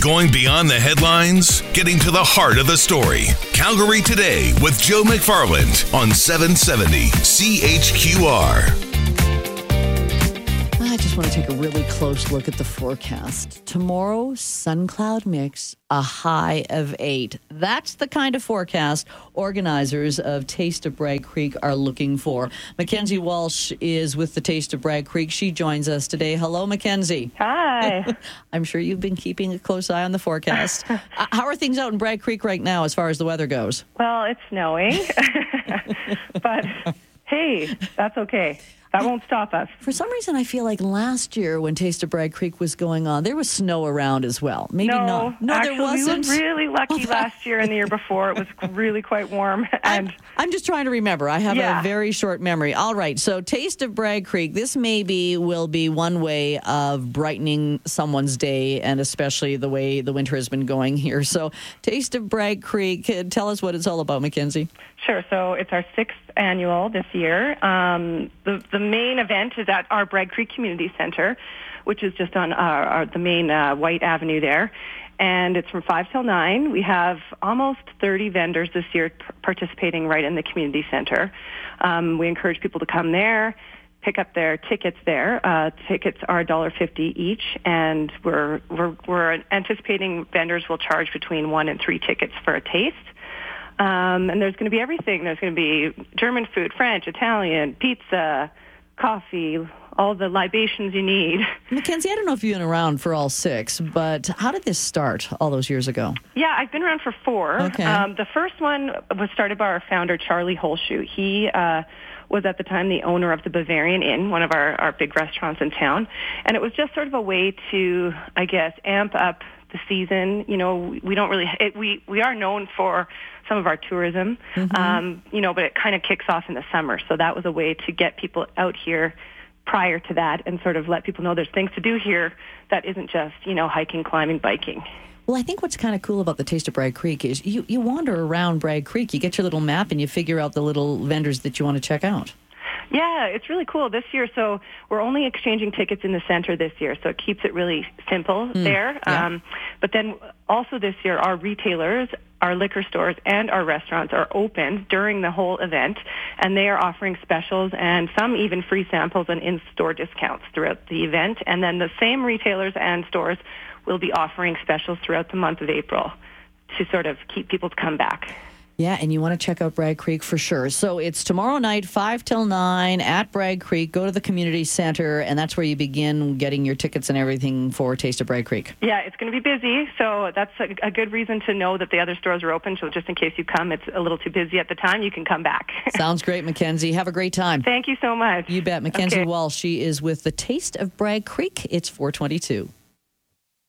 Going beyond the headlines, getting to the heart of the story. Calgary Today with Joe McFarland on 770 CHQR. I just want to take a really close look at the forecast. Tomorrow, sun cloud mix, a high of 8. That's the kind of forecast organizers of Taste of Bragg Creek are looking for. Mackenzie Walsh is with the Taste of Bragg Creek. She joins us today. Hello, Mackenzie. Hi. I'm sure you've been keeping a close eye on the forecast. How are things out in Bragg Creek right now as far as the weather goes? Well, it's snowing, but hey, that's okay. That won't stop us. For some reason, I feel like last year when Taste of Bragg Creek was going on, there was snow around as well. Maybe not. No, actually, there wasn't. We were really lucky last year and the year before. It was really quite warm. And I'm just trying to remember. I have a very short memory. All right. So Taste of Bragg Creek, this maybe will be one way of brightening someone's day, and especially the way the winter has been going here. So Taste of Bragg Creek, tell us what it's all about, Mackenzie. Sure. So it's our 6th annual this year. The main event is at our Bragg Creek Community Center, which is just on the main White Avenue there. And it's from 5 till 9. We have almost 30 vendors this year participating right in the community center. We encourage people to come there, pick up their tickets there. Tickets are $1.50 each, and we're anticipating vendors will charge between 1 and 3 tickets for a taste. And there's going to be everything. There's going to be German food, French, Italian, pizza, coffee, all the libations you need. Mackenzie, I don't know if you've been around for all 6, but how did this start all those years ago? Yeah, I've been around for 4. Okay. The first one was started by our founder, Charlie Holschuh. He was at the time the owner of the Bavarian Inn, one of our big restaurants in town. And it was just sort of a way to, I guess, amp up the season. You know, we don't really, we are known for some of our tourism, but it kind of kicks off in the summer. So that was a way to get people out here prior to that and sort of let people know there's things to do here that isn't just, hiking, climbing, biking. Well, I think what's kind of cool about the Taste of Bragg Creek is you wander around Bragg Creek, you get your little map and you figure out the little vendors that you want to check out. Yeah, it's really cool this year. So we're only exchanging tickets in the center this year, so it keeps it really simple there. Yeah. But then also this year, our retailers, our liquor stores, and our restaurants are open during the whole event, and they are offering specials and some even free samples and in-store discounts throughout the event. And then the same retailers and stores will be offering specials throughout the month of April to sort of keep people to come back. Yeah, and you want to check out Bragg Creek for sure. So it's tomorrow night, 5 till 9 at Bragg Creek. Go to the community center, and that's where you begin getting your tickets and everything for Taste of Bragg Creek. Yeah, it's going to be busy, so that's a good reason to know that the other stores are open. So just in case you come, it's a little too busy at the time, you can come back. Sounds great, Mackenzie. Have a great time. Thank you so much. You bet. Mackenzie Walsh, she is with the Taste of Bragg Creek. It's 422.